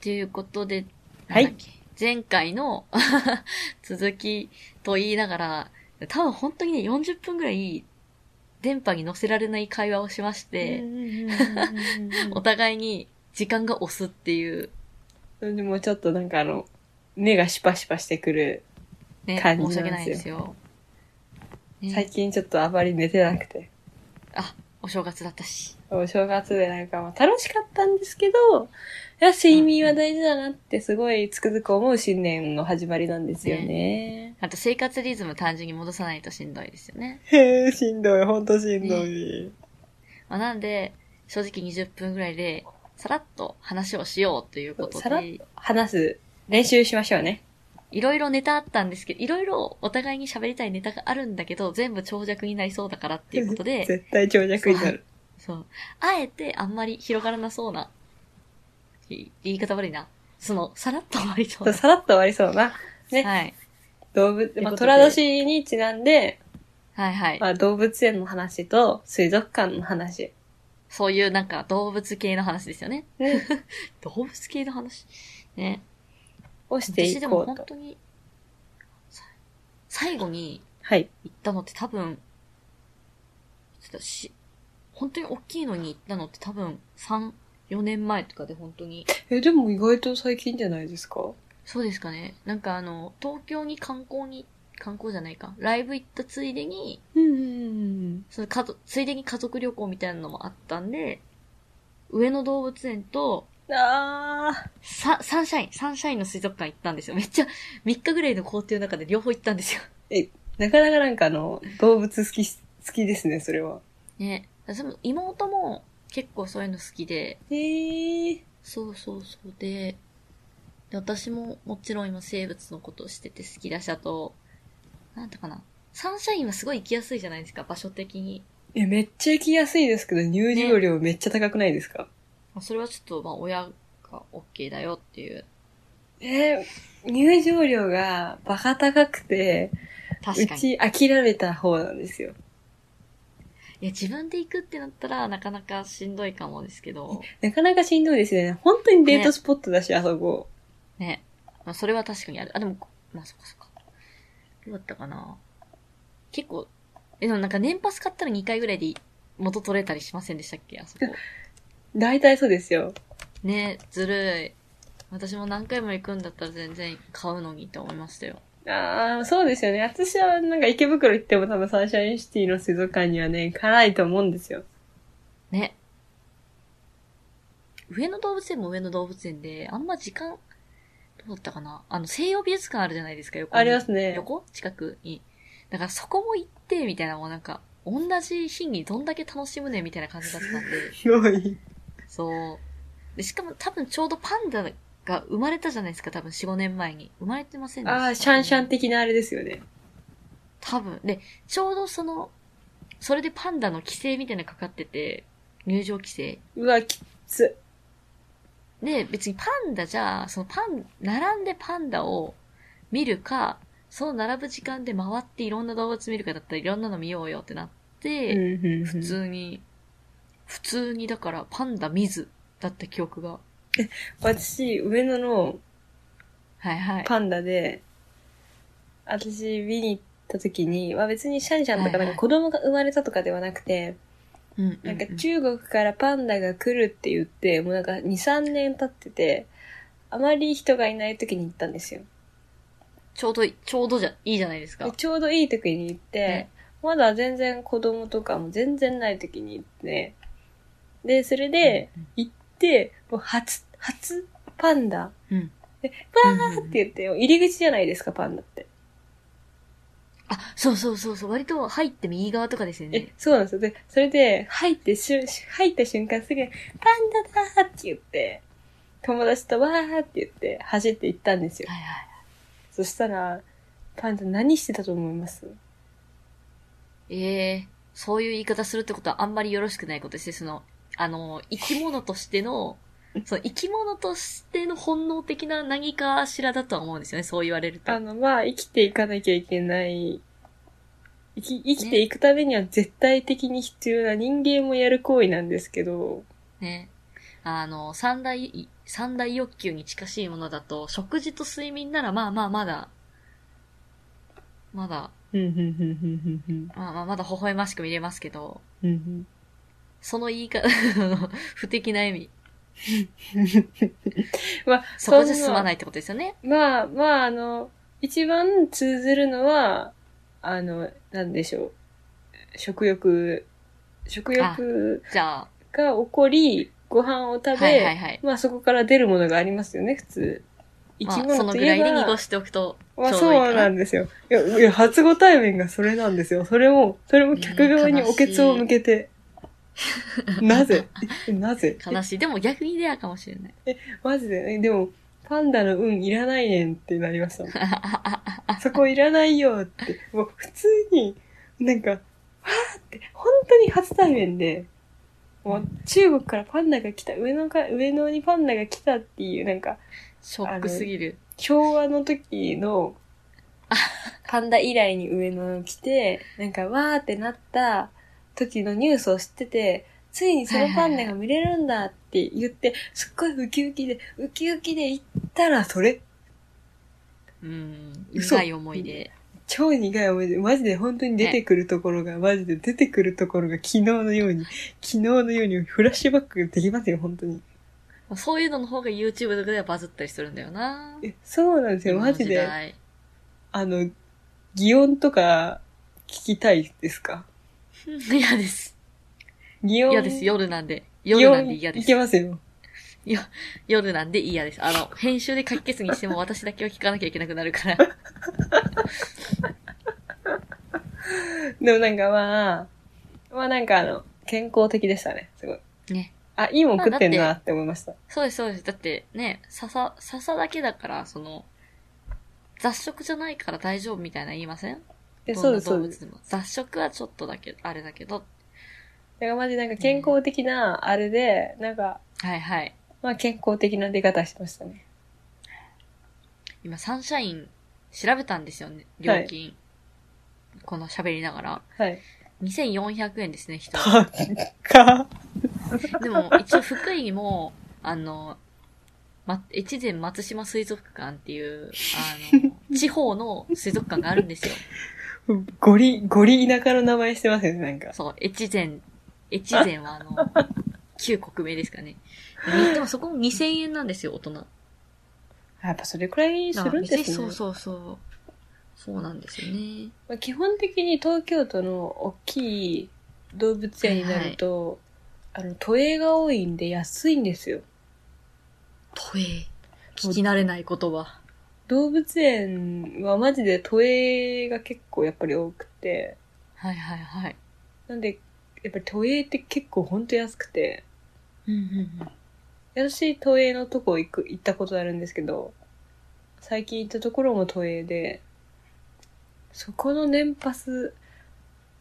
ということで、はい、前回の続きと言いながら、多分本当にね、40分ぐらい電波に乗せられない会話をしまして、お互いに時間が押すっていう。でもちょっとなんか目がシパシパしてくる感じなんですよ。ね、最近ちょっとあまり寝てなくて。あ、お正月だったし。お正月でなんか楽しかったんですけど、いや睡眠は大事だなってすごいつくづく思う新年の始まりなんですよね。ね、あと生活リズム単純に戻さないとしんどいですよね。へー、しんどい、ほんとしんどい。ね、まあ、なんで、正直20分ぐらいでさらっと話をしようということで。さらっと話す練習しましょうね。いろいろネタあったんですけど、いろいろお互いに喋りたいネタがあるんだけど、全部長尺になりそうだからっていうことで。絶対長尺になる。そう。あえてあんまり広がらなそうな、言い方悪いな。さらっと終わりそうな。さらっと終わりそうな。ね。はい。動物、まあ、虎年にちなんで、はいはい。まあ、動物園の話と水族館の話。そういうなんか動物系の話ですよね。動物系の話。ね。をしていこうと。私でも本当に、最後に、はい。行ったのって多分、本当に大きいのに行ったのって多分4年前とかで本当に。でも意外と最近じゃないですか？そうですかね。なんか東京に観光じゃないか。ライブ行ったついでに、ついでに家族旅行みたいなのもあったんで、上野動物園と、サンシャインの水族館行ったんですよ。めっちゃ3日ぐらいの行程の中で両方行ったんですよ。なかなかなんか動物好きですね、それは。ね。妹も結構そういうの好きで。そうそうそうで、私ももちろん今生物のことをしてて好きだし、あと、なんだかな。サンシャインはすごい行きやすいじゃないですか、場所的に。めっちゃ行きやすいですけど、入場料めっちゃ高くないですか？ね、それはちょっと、まあ、親が OK だよっていう。入場料がバカ高くて、確かに。うち諦めた方なんですよ。いや、自分で行くってなったら、なかなかしんどいかもですけど。なかなかしんどいですね。本当にデートスポットだし、ね、あそこ。ね。まあ、それは確かにある。でも、まあ、そっかそっか。どうだったかな。結構、でもなんか年パス買ったら2回ぐらいで元取れたりしませんでしたっけ、あそこ。大体そうですよ。ね、ずるい。私も何回も行くんだったら全然買うのにと思いましたよ。ああ、そうですよね。私はなんか池袋行っても多分サンシャインシティの水族館にはね、行かないと思うんですよ。ね。上野動物園も上野動物園で、あんま時間、どうだったかな。西洋美術館あるじゃないですか、横に。ありますね。横？近くに。だからそこも行って、みたいな、もうなんか、同じ日にどんだけ楽しむね、みたいな感じだったんで。広い。そう。で、しかも多分ちょうどパンダが生まれたじゃないですか、多分 4,5 年前に。生まれてませんでした、ね。ああ、シャンシャン的なあれですよね。多分。で、ちょうどそれでパンダの規制みたいなのかかってて、入場規制。うわ、きつ。で、別にパンダじゃあ、並んでパンダを見るか、その並ぶ時間で回っていろんな動物見るかだったらいろんなの見ようよってなって、普通にだからパンダ見ずだった記憶が。私、上野のパンダで、はいはい、私見に行った時に、まあ、別にシャンシャンとかなんか子供が生まれたとかではなくて、なんか中国からパンダが来るって言って、もうなんか2、3年経ってて、あまり人がいない時に行ったんですよ。ちょうどいいじゃないですか。ちょうどいい時に行って、まだ全然子供とかも全然ない時に行って、で、それで行って、もう初パンダ。で、バーって言って、入り口じゃないですか、パンダって。あ、そうそうそうそう、割と入って右側とかですよね。そうなんですよ。で、それで、入った瞬間すぐ、パンダだーって言って、友達とわーって言って、走って行ったんですよ。はいはい。そしたら、パンダ何してたと思います？そういう言い方するってことはあんまりよろしくないことですね。生き物としての本能的な何かしらだとは思うんですよね。そう言われると。まあ、生きていかなきゃいけない。生きていくためには絶対的に必要な人間もやる行為なんですけど。ね。三大、三大欲求に近しいものだと、食事と睡眠ならまあまあまだ、まだ微笑ましく見れますけど、その言い方不敵な意味。まあ、そこじゃ済まないってことですよね。まあまあ、一番通ずるのは、なんでしょう。食欲が起こり、ご飯を食べ、はいはいはい、まあそこから出るものがありますよね、普通。生き物といえば、まあ、そのぐらいで濁しておくとちょうどいいから。まあそうなんですよ。いや、初ご対面がそれなんですよ。それも客側におけつを向けて。なぜ悲しい。でも逆にレアかもしれない。マジで、でも、パンダの運いらないねんってなりました。そこいらないよって。もう普通に、なんか、わーって、本当に初対面で、もう中国からパンダが来た、上野にパンダが来たっていう、なんか、ショックすぎる。昭和の時の、パンダ以来に上野来て、なんかわーってなった時のニュースを知ってて、ついにそのパンダが見れるんだって言って、すっごいウキウキで行ったらそれ。苦い思い出。超苦い思い出。マジで本当に出てくるところが、昨日のようにフラッシュバックできますよ、本当に。そういうのの方が YouTube とかではバズったりするんだよな。そうなんですよ、マジで。擬音とか聞きたいですか？嫌です。嫌です、夜なんで嫌です。いけますよ。夜なんで嫌です。編集で書き消すにしても私だけは聞かなきゃいけなくなるから。でもなんかまあなんか健康的でしたね、すごい。ね。あ、いいもん食ってんなって思いました。そうです。だってね、笹だけだから、雑食じゃないから大丈夫みたいな言いません？そうです。雑食はちょっとだけ、あれだけど。だからマジなんか健康的な、あれで、なんか、はいはい。まあ健康的な出方してましたね。今、サンシャイン調べたんですよね、料金。はい、この喋りながら。はい。2400円ですね、人。でも、一応福井にも、越前松島水族館っていう、地方の水族館があるんですよ。ゴリ田舎の名前してますよね、なんか。そう、越前は旧国名ですかね。でもそこも2000円なんですよ、大人。やっぱそれくらいするんですね。そう。そうなんですよね。まあ、基本的に東京都の大きい動物園になると、はいはい、都営が多いんで安いんですよ。都営。聞き慣れない言葉。動物園はマジで都営が結構やっぱり多くて。はいはいはい。なんで、やっぱり都営って結構ほんと安くて。私、都営のとこ行ったことあるんですけど、最近行ったところも都営で、そこの年パス、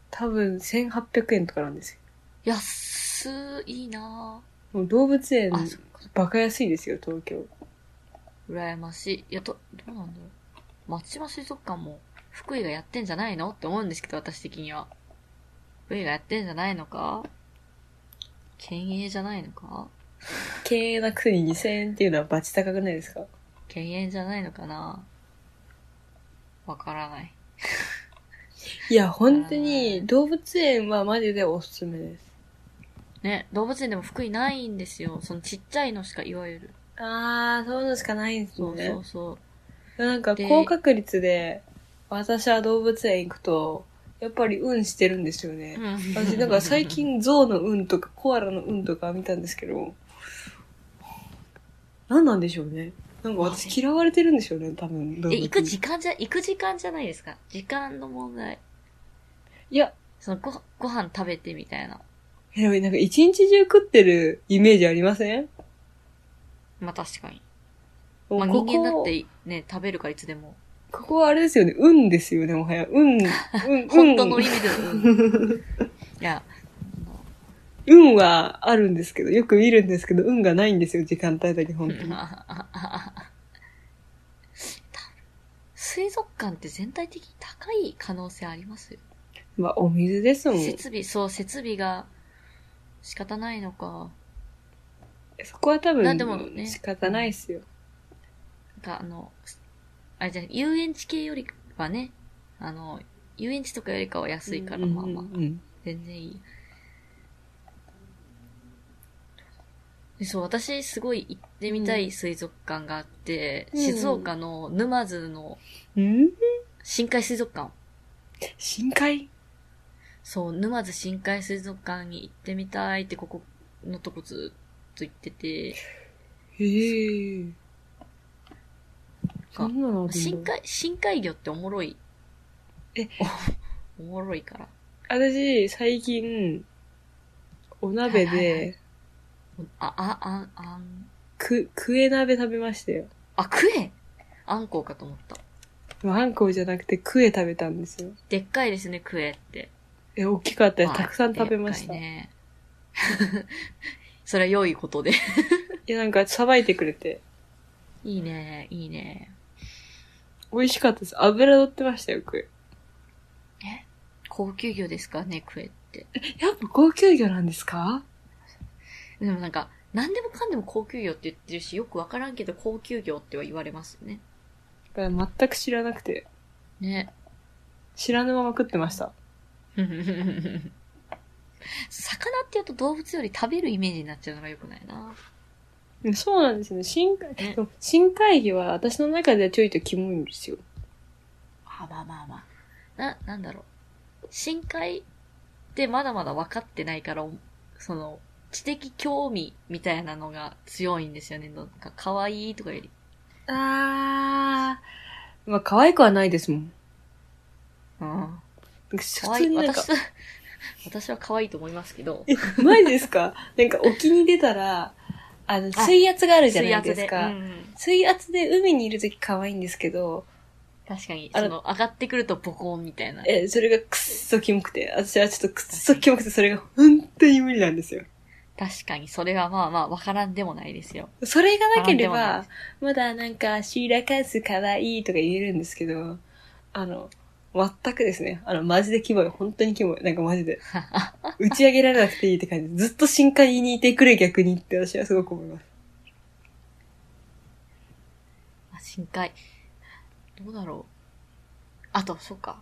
多分1800円とかなんですよ。安いなぁ。もう動物園、バカ安いですよ、東京。羨ましい。いや、どうなんだろう。松島水族館も、福井がやってんじゃないのって思うんですけど、私的には。福井がやってんじゃないのか？県営じゃないのか？県営なくせに2000円っていうのはバチ高くないですか？県営じゃないのかな？わからない。いや、本当に、動物園はマジでおすすめです。ね、動物園でも福井ないんですよ。ちっちゃいのしか、いわゆる。あー、そういうのしかないんですよね。そう。なんか、高確率で、私は動物園行くと、やっぱり運してるんですよね。私、なんか最近、ゾウの運とか、コアラの運とか見たんですけど、何なんでしょうね。なんか私嫌われてるんでしょうね、多分。行く時間じゃないですか。時間の問題。いや、ご飯食べてみたいな。なんか一日中食ってるイメージありません？まあ確かに。まあ人間だってね、食べるからいつでも。ここはあれですよね、運ですよね、もはや。運。本当の意味で運。いや。運はあるんですけど、よく見るんですけど、運がないんですよ、時間帯だけ、本当に。水族館って全体的に高い可能性ありますよ。まあ、お水ですもん。設備が仕方ないのか。そこは多分、ね、仕方ないっすよ。あの、あれじゃない、遊園地系よりはね、あの、遊園地とかよりかは安いから、まあまあ、全然いい。そう、私すごい行ってみたい水族館があって、静岡の沼津の深海水族館。深海？そう、沼津深海水族館に行ってみたいって、ここのとこずっと行ってて。へぇー。深海魚っておもろい。おもろいから。私、最近、お鍋で、はいはいはい、クエ鍋食べましたよ。あ、クエ？あんこうかと思った。あんこうじゃなくてクエ食べたんですよ。でっかいですね、クエって。大きかったです。たくさん食べました。でっかいね。それは良いことで。いや、なんか、さばいてくれて。いいね、いいね。美味しかったです。油乗ってましたよ、クエ。高級魚ですかね、クエって。やっぱ高級魚なんですか？でもなんか、何でもかんでも高級魚って言ってるし、よくわからんけど高級魚っては言われますよね。だから全く知らなくて。ね。知らぬまま食ってました。魚って言うと動物より食べるイメージになっちゃうのが良くないな。そうなんですよね。深海魚は私の中ではちょいとキモいんですよ。あ、まあまあまあ。なんだろう。深海ってまだまだ分かってないから、その、知的興味みたいなのが強いんですよね。なんか可愛いとかより。まあ可愛くはないですもん。うん。可愛い。私は可愛いと思いますけど。マジですか？なんか沖に出たら、水圧があるじゃないですか。水圧で海にいるとき可愛いんですけど。確かに、上がってくるとボコンみたいな。それがくっそキモくて、私はちょっとくっそキモくて、それが本当に無理なんですよ。確かに、それはまあまあ、わからんでもないですよ。それがなければ、まだなんか、シーラカンスかわいいとか言えるんですけど、全くですね。マジでキモい。本当にキモい。なんかマジで。打ち上げられなくていいって感じ。ずっと深海にいてくれ、逆にって私はすごく思います。深海。どうだろう。あと、そうか。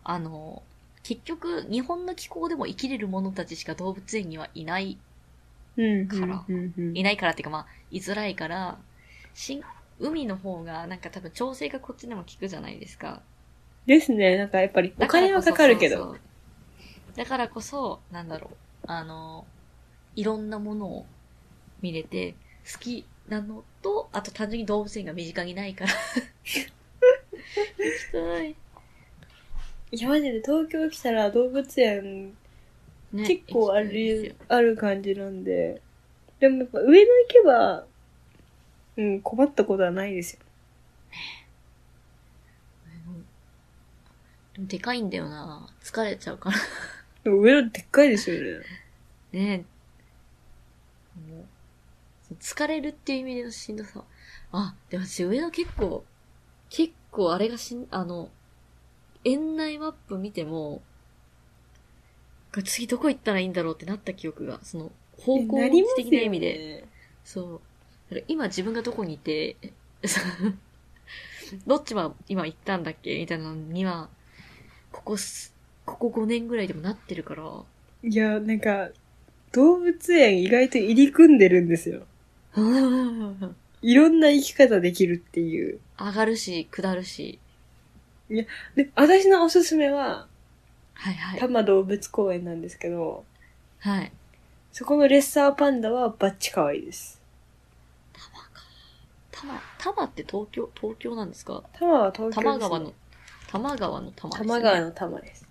結局、日本の気候でも生きれる者たちしか動物園にはいない。から、いないからっていうかまあ、いづらいから、海の方がなんか多分調整がこっちでも効くじゃないですか。ですね。なんかやっぱりお金はかかるけど。そうそうそう。だからこそ、なんだろう。いろんなものを見れて、好きなのと、あと単純に動物園が身近にないから。行きたい。いや、マジで東京来たら動物園、ね、結構ある感じなんで。でもやっぱ上野行けば、困ったことはないですよ。でもでかいんだよな。疲れちゃうから。でも上野でっかいですよね。ねえ。もう疲れるっていう意味でのしんどさ。あ、でも私上野結構あれが園内マップ見ても、次どこ行ったらいいんだろうってなった記憶が、その、方向的な意味で。ね、そう。だから今自分がどこにいて、どっちは今行ったんだっけみたいなのには、ここ5年ぐらいでもなってるから。いや、なんか、動物園意外と入り組んでるんですよ。いろんな生き方できるっていう。上がるし、下るし。いや、で、私のおすすめは、はいはい。多摩動物公園なんですけど。はい。そこのレッサーパンダはバッチ可愛いです。多摩って東京なんですか？多摩は東京です、ね。多摩川の多摩です、ね。多摩川の多摩です。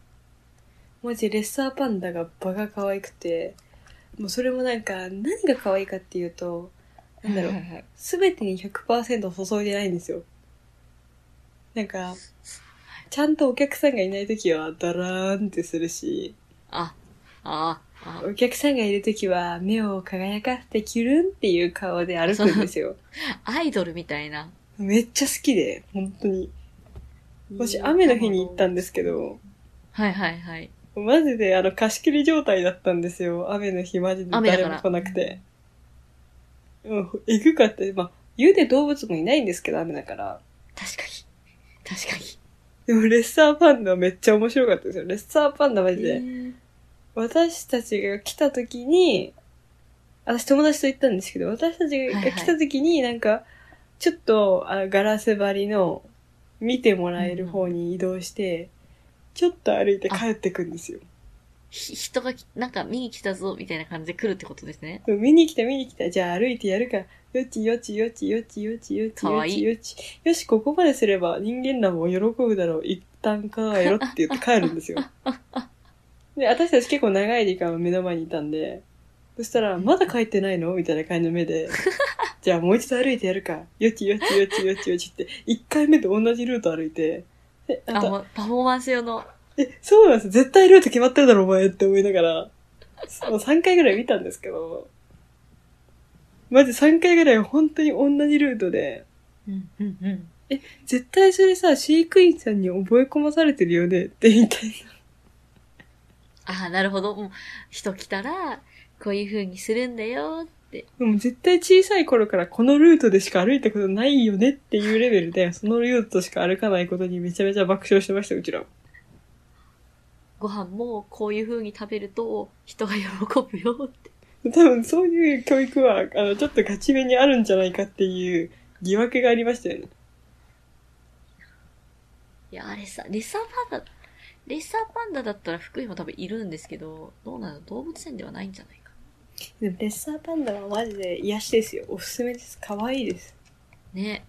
マジレッサーパンダがバカ可愛くて、もうそれもなんか、何が可愛いかっていうと、なんだろう、すべてに 100% 注いでないんですよ。なんか、ちゃんとお客さんがいないときは、だらーんってするし。お客さんがいるときは、目を輝かせてキュルンっていう顔で歩くんですよ。アイドルみたいな。めっちゃ好きで、本当に。私、雨の日に行ったんですけど。はいはいはい。マジで、貸し切り状態だったんですよ。雨の日、マジで誰も来なくて。えぐかった。まあ、家で動物もいないんですけど、雨だから。確かに。確かに。でも、レッサーパンダめっちゃ面白かったですよ。レッサーパンダマジで。私たちが来た時に、私友達と行ったんですけど、私たちが来た時になんか、はいはい、ちょっとガラス張りの見てもらえる方に移動して、うん、ちょっと歩いて帰ってくんですよ。人がなんか見に来たぞみたいな感じで来るってことですね。見に来た。じゃあ歩いてやるから。よちよち。よし、ここまですれば人間らも喜ぶだろう。一旦帰ろって言って帰るんですよ。で、私たち結構長い時間目の前にいたんで、そしたら、まだ帰ってないのみたいな感じの目で、じゃあもう一度歩いてやるか。よちよちって、1回目と同じルート歩いて、であと、あ、パフォーマンス用の。そうなんです。絶対ルート決まってるだろ、お前って思いながら、3回ぐらい見たんですけど、マジ3回ぐらい本当に同じルートで、絶対それさ、飼育員さんに覚え込まされてるよねって、みたいな。ああ、なるほど。もう、人来たら、こういう風にするんだよって。でも絶対小さい頃からこのルートでしか歩いたことないよねっていうレベルで、そのルートしか歩かないことにめちゃめちゃ爆笑してました、うちらも。ご飯もこういう風に食べると人が喜ぶよって。多分そういう教育は、ちょっとガチめにあるんじゃないかっていう疑惑がありましたよね。いや、あれさ、レッサーパンダだったら福井も多分いるんですけど、どうなの？動物園ではないんじゃないか。でもレッサーパンダはマジで癒しですよ。おすすめです。可愛いです。ね。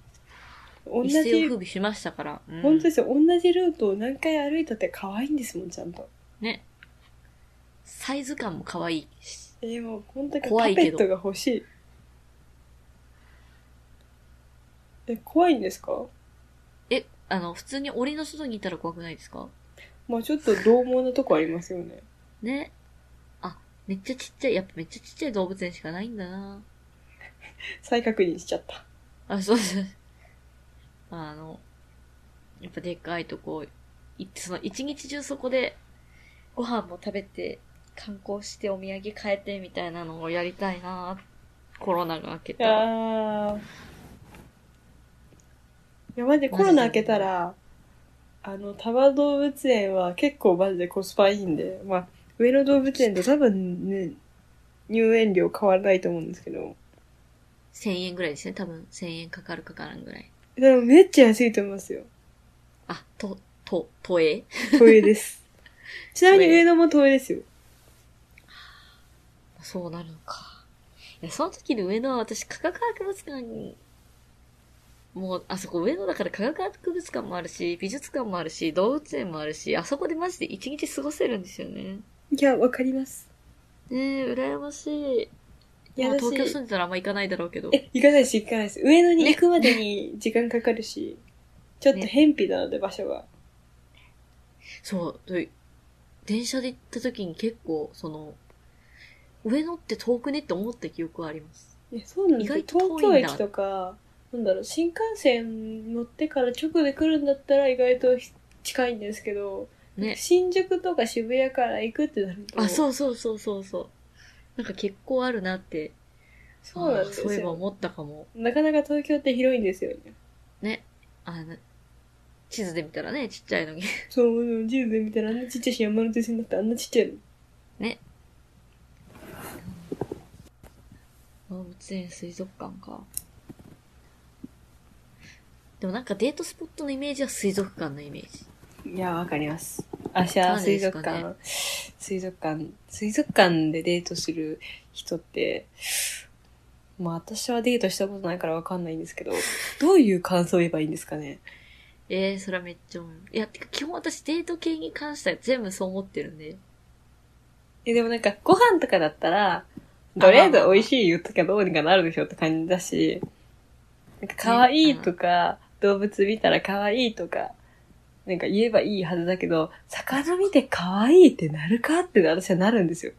同じ。一世を風靡しましたから。うん、本当ですよ。同じルートを何回歩いたって可愛いんですもん、ちゃんと。ね。サイズ感も可愛いし。もう本当にパペットが欲しい。怖いんですか？普通に檻の外にいたら怖くないですか？まあちょっと獰猛なとこありますよね。ね。あ、めっちゃちっちゃい、やっぱめっちゃちっちゃい動物園しかないんだな。再確認しちゃった。あ、そうです。やっぱでっかいとこ行って、その一日中そこでご飯も食べて、観光してお土産買えてみたいなのをやりたいな。コロナが明けたら。いや、マジでコロナ明けたら、多摩動物園は結構マジでコスパいいんで、まあ、上野動物園と多分ね、入園料変わらないと思うんですけど。1000円ぐらいですね、多分。1000円かかるかからんぐらい。でもめっちゃ安いと思いますよ。あ、都営です。ちなみに上野も都営ですよ。そうなるのか。いや、その時の上野は私、科学博物館に、もう、あそこ上野だから科学博物館もあるし、美術館もあるし、動物園もあるし、あそこでマジで一日過ごせるんですよね。いや、わかります。羨ましい。いや、東京住んでたらあんま行かないだろうけど。行かないです。上野に行くまでに時間かかるし、ちょっと偏僻なので、場所が。そう、電車で行った時に結構、上野って遠くねって思った記憶はあります。いや、そうなんですよ。意外と遠いんだ。東京駅とか、新幹線乗ってから直で来るんだったら意外と近いんですけど、ね、新宿とか渋谷から行くってなると、あ、そう、なんか結構あるなって、そうなんですよ。そういえば思ったかも。なかなか東京って広いんですよね。ね、地図で見たらね、ちっちゃいのに。そう、地図で見たらあんなちっちゃいし、山手線だってあんなちっちゃいの。ね。動物園水族館か。でもなんかデートスポットのイメージは水族館のイメージ。いや、わかります。私は水族館でデートする人って、まあ私はデートしたことないからわかんないんですけど、どういう感想を言えばいいんですかね。それはめっちゃ思う。いや、てか基本私デート系に関しては全部そう思ってるんで。でもなんかご飯とかだったら、とりあえず美味しい言っときゃどうにかなるでしょって感じだし、なんか可愛いとか、動物見たら可愛いとか、なんか言えばいいはずだけど、魚見て可愛いってなるかって私はなるんですよ。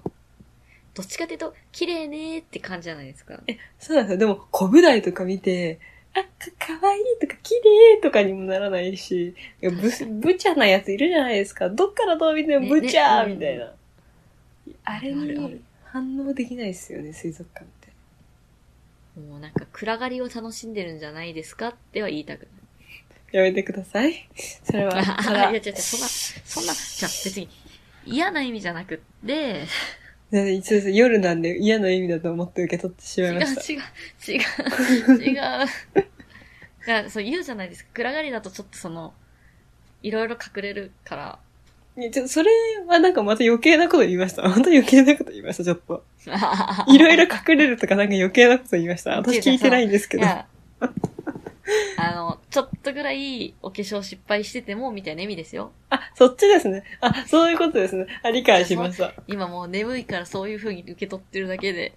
どっちかっていうと、綺麗ねーって感じじゃないですか。そうなんですよ。でも、コブダイとか見て、あ、可愛いとか綺麗とかにもならないし、ブチャなやついるじゃないですか。どっからどう見てもブチャーみたいな。ねね、あれに反応できないですよね、水族館って。もうなんか暗がりを楽しんでるんじゃないですかっては言いたくない。やめてください。それは。いや、そんな、じゃあ別に嫌な意味じゃなくって。夜なんで嫌な意味だと思って受け取ってしまいました。違う。がそう言うじゃないですか。暗がりだとちょっとその、いろいろ隠れるから。ね、ちょっとそれはなんかまた余計なこと言いました。また余計なこと言いました、ちょっと。いろいろ隠れるとかなんか余計なこと言いました。私聞いてないんですけど。ちょっとぐらいお化粧失敗してても、みたいな意味ですよ。あ、そっちですね。あ、そういうことですね。あ、理解しました。今もう眠いからそういう風に受け取ってるだけで。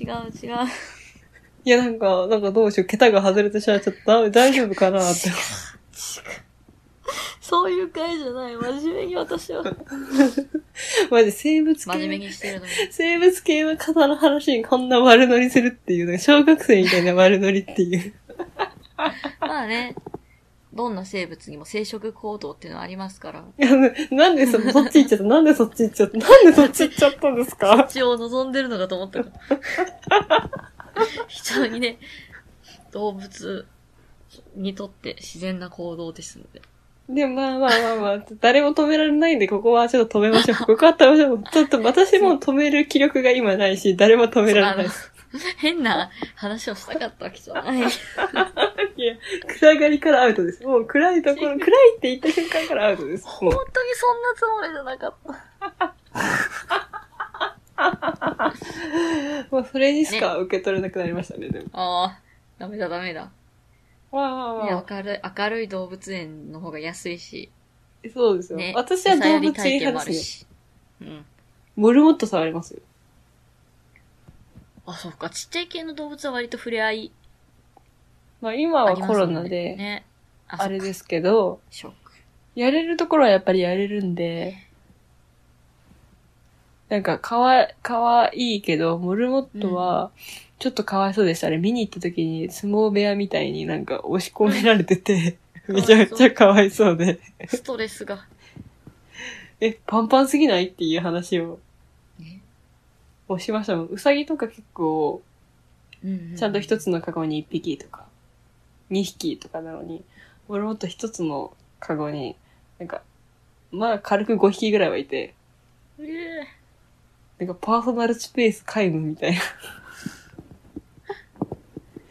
違う。いや、なんかどうしよう。桁が外れてしまっちゃった。大丈夫かなって。違う。そういう回じゃない。真面目に私は。マジ、生物系。真面目にしてるのに。生物系は肩の話にこんな悪乗りするっていうの。小学生みたいな悪乗りっていう。まあね。どんな生物にも生殖行動っていうのはありますから。なんでそっち行っちゃったなんでそっち行っちゃったんですか。そっちを望んでるのかと思ったから。非常にね、動物にとって自然な行動ですので。でもまあ、誰も止められないんで、ここはちょっと止めましょう。ここは止めましょう。ちょっと私も止める気力が今ないし、誰も止められないです。変な話をしたかったわけじゃない。いや、暗がりからアウトです。もう暗いところ、暗いって言った瞬間からアウトです。本当にそんなつもりじゃなかった。もうそれにしか受け取れなくなりましたね、でも。ああ、ダメだ。わあ、明るい動物園の方が安いし。そうですよ。ね、私は動物園派ですよ。うん。モルモット触れますよ。あ、そっか。ちっちゃい系の動物は割と触れ合い。まあ今はコロナで、ね、あれですけど、ショック。やれるところはやっぱりやれるんで、なんかかわいいけど、モルモットは、うんちょっとかわいそうでしたね。見に行った時に相撲部屋みたいになんか押し込められてて、めちゃくちゃかわいそうで。ストレスが。パンパンすぎないっていう話をしましたもん。うさぎとか結構、ちゃんと一つのカゴに一匹とか、二匹とかなのに、俺もっと一つのカゴに、なんか、まあ軽く5匹ぐらいはいて、なんかパーソナルスペース皆無みたいな。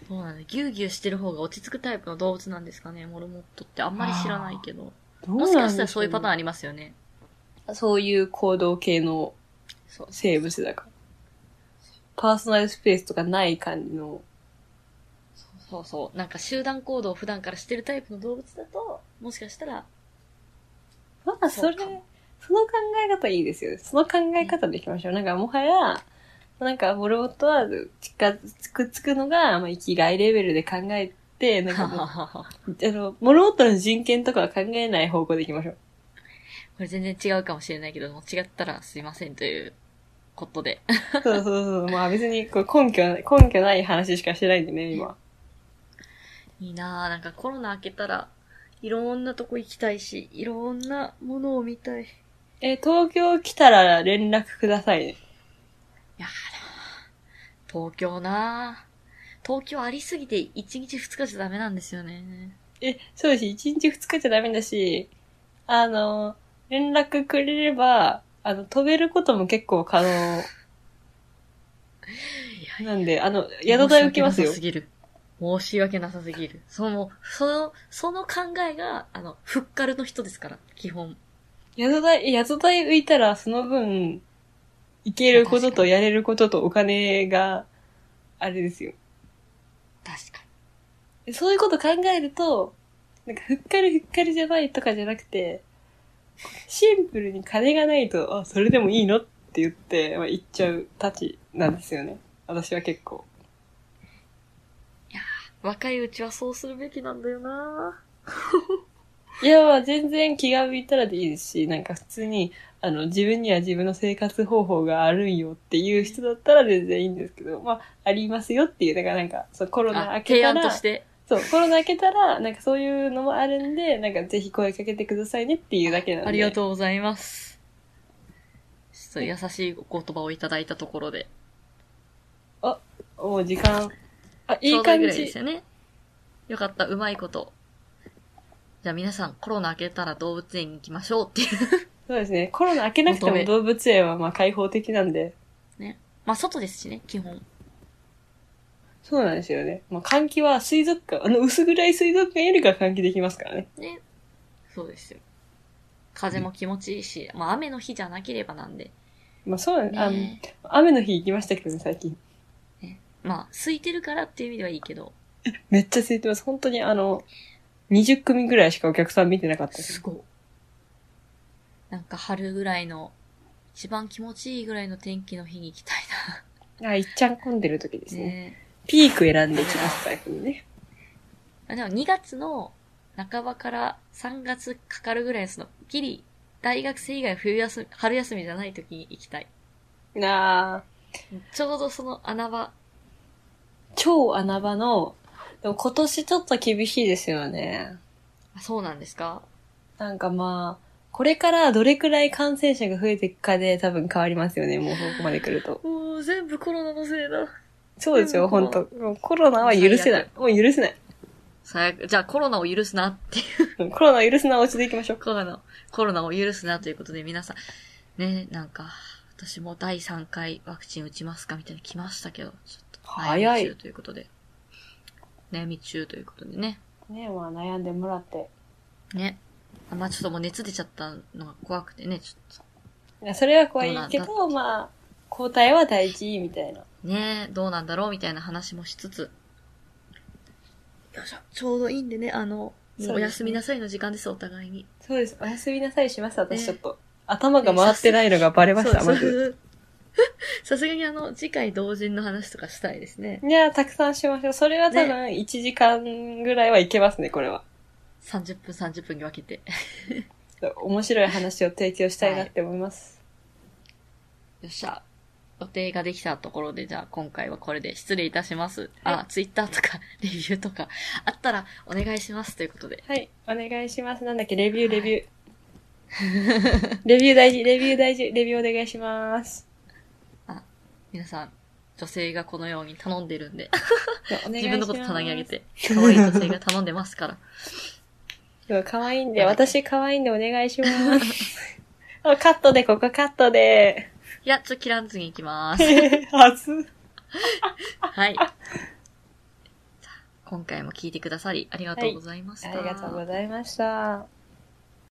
そうなんだ。ギュウギュウしてる方が落ち着くタイプの動物なんですかね。モルモットってあんまり知らないけど。もしかしたらそういうパターンありますよね。そういう行動系の生物だから。パーソナルスペースとかない感じの。そう。なんか集団行動を普段からしてるタイプの動物だと、もしかしたら。まあ、その考え方いいですよね。その考え方でいきましょう。なんかもはや、なんか、モルモットは、くっつくのが、まあ、生きがいレベルで考えて、なんかもう、モルモットの人権とかは考えない方向でいきましょう。これ全然違うかもしれないけど、もう違ったらすいませんということで。そう。まあ別に、根拠ない話しかしてないんでね、今。いいなぁ。なんかコロナ明けたら、いろんなとこ行きたいし、いろんなものを見たい。東京来たら連絡くださいね。やだ。東京ありすぎて1日2日じゃダメなんですよね。そうです。1日2日じゃダメだし、連絡くれれば、飛べることも結構可能。なんで、宿題受けますよ。申し訳なさすぎる。その考えが、ふっかるの人ですから、基本。宿題浮いたら、その分、いけることとやれることとお金が、あれですよ。確かに。そういうこと考えると、なんか、ふっかるじゃないとかじゃなくて、シンプルに金がないと、あ、それでもいいのって言って、まあ、言っちゃうたちなんですよね。私は結構。いやー、若いうちはそうするべきなんだよなぁ。いや、まあ、全然気が向いたらでいいですし、なんか普通に、自分には自分の生活方法があるんよっていう人だったら全然いいんですけど、まあ、ありますよっていう、だからそう、コロナ明けたら、提案として。そう、コロナ明けたら、なんかそういうのもあるんで、なんかぜひ声かけてくださいねっていうだけなんで。ありがとうございます。ちょっと優しいお言葉をいただいたところで。あ、もう時間。あ、いい感じ。ちょうどいいぐらいですよね。よかった、うまいこと。じゃあ皆さん、コロナ明けたら動物園に行きましょうっていう。そうですね。コロナ明けなくても動物園はまあ開放的なんで。ね。まあ外ですしね、基本。そうなんですよね。まあ換気は水族館、薄暗い水族館よりかは換気できますからね。ね。そうですよ。風も気持ちいいし、まあ雨の日じゃなければなんで。まあそうなんです、ね。雨の日行きましたけどね、最近。ね、まあ空いてるからっていう意味ではいいけど。めっちゃ空いてます。本当に20組ぐらいしかお客さん見てなかった。すごい。なんか春ぐらいの、一番気持ちいいぐらいの天気の日に行きたいな。あ、いっちゃん混んでる時ですね。ね、ピーク選んでいきます、最近ね。あ、でも2月の半ばから3月かかるぐらいの、その、ギリ、大学生以外春休みじゃない時に行きたい。なぁ。ちょうどその穴場。超穴場の、でも今年ちょっと厳しいですよね。あ、そうなんですか？なんかまあ、これからどれくらい感染者が増えていくかで多分変わりますよね、もうそこまで来ると。もう全部コロナのせいだ。そうですよ、ほんと。コロナは許せない。もう許せない。最悪。じゃあコロナを許すなっていう。コロナを許すな、お家で行きましょう。コロナを許すなということで皆さん、ね、なんか、私も第3回ワクチン打ちますかみたいに来ましたけど、ちょっと悩み中ということで。ね。ね、まあ悩んでもらって。ね。まあちょっともう熱出ちゃったのが怖くてね、ちょっと。いや、それは怖いけど、まあ、抗体は大事、みたいな。ねえ、どうなんだろうみたいな話もしつつ。よいしょ。ちょうどいいんでね、おやすみなさいの時間です、お互いに。そうです。おやすみなさいします、私ちょっと。頭が回ってないのがバレました、まず。さすがに次回同人の話とかしたいですね。いや、たくさんしましょう。それは多分1時間ぐらいはいけますね、これは。30分に分けて。面白い話を提供したいなって思います。はい、よっしゃ。予定ができたところで、じゃあ今回はこれで失礼いたします。あ、ツイッターとかレビューとかあったらお願いしますということで。はい、お願いします。なんだっけ、レビュー。レビュー大事、レビューお願いします。あ、皆さん、女性がこのように頼んでるんで。自分のこと棚にあげて。可愛い女性が頼んでますから。可愛いんで、私可愛いんでお願いします。カットで、ここカットで。いや、ちょっと切らんずに行きます。はい。今回も聞いてくださりありがとうございました。はい、ありがとうございました。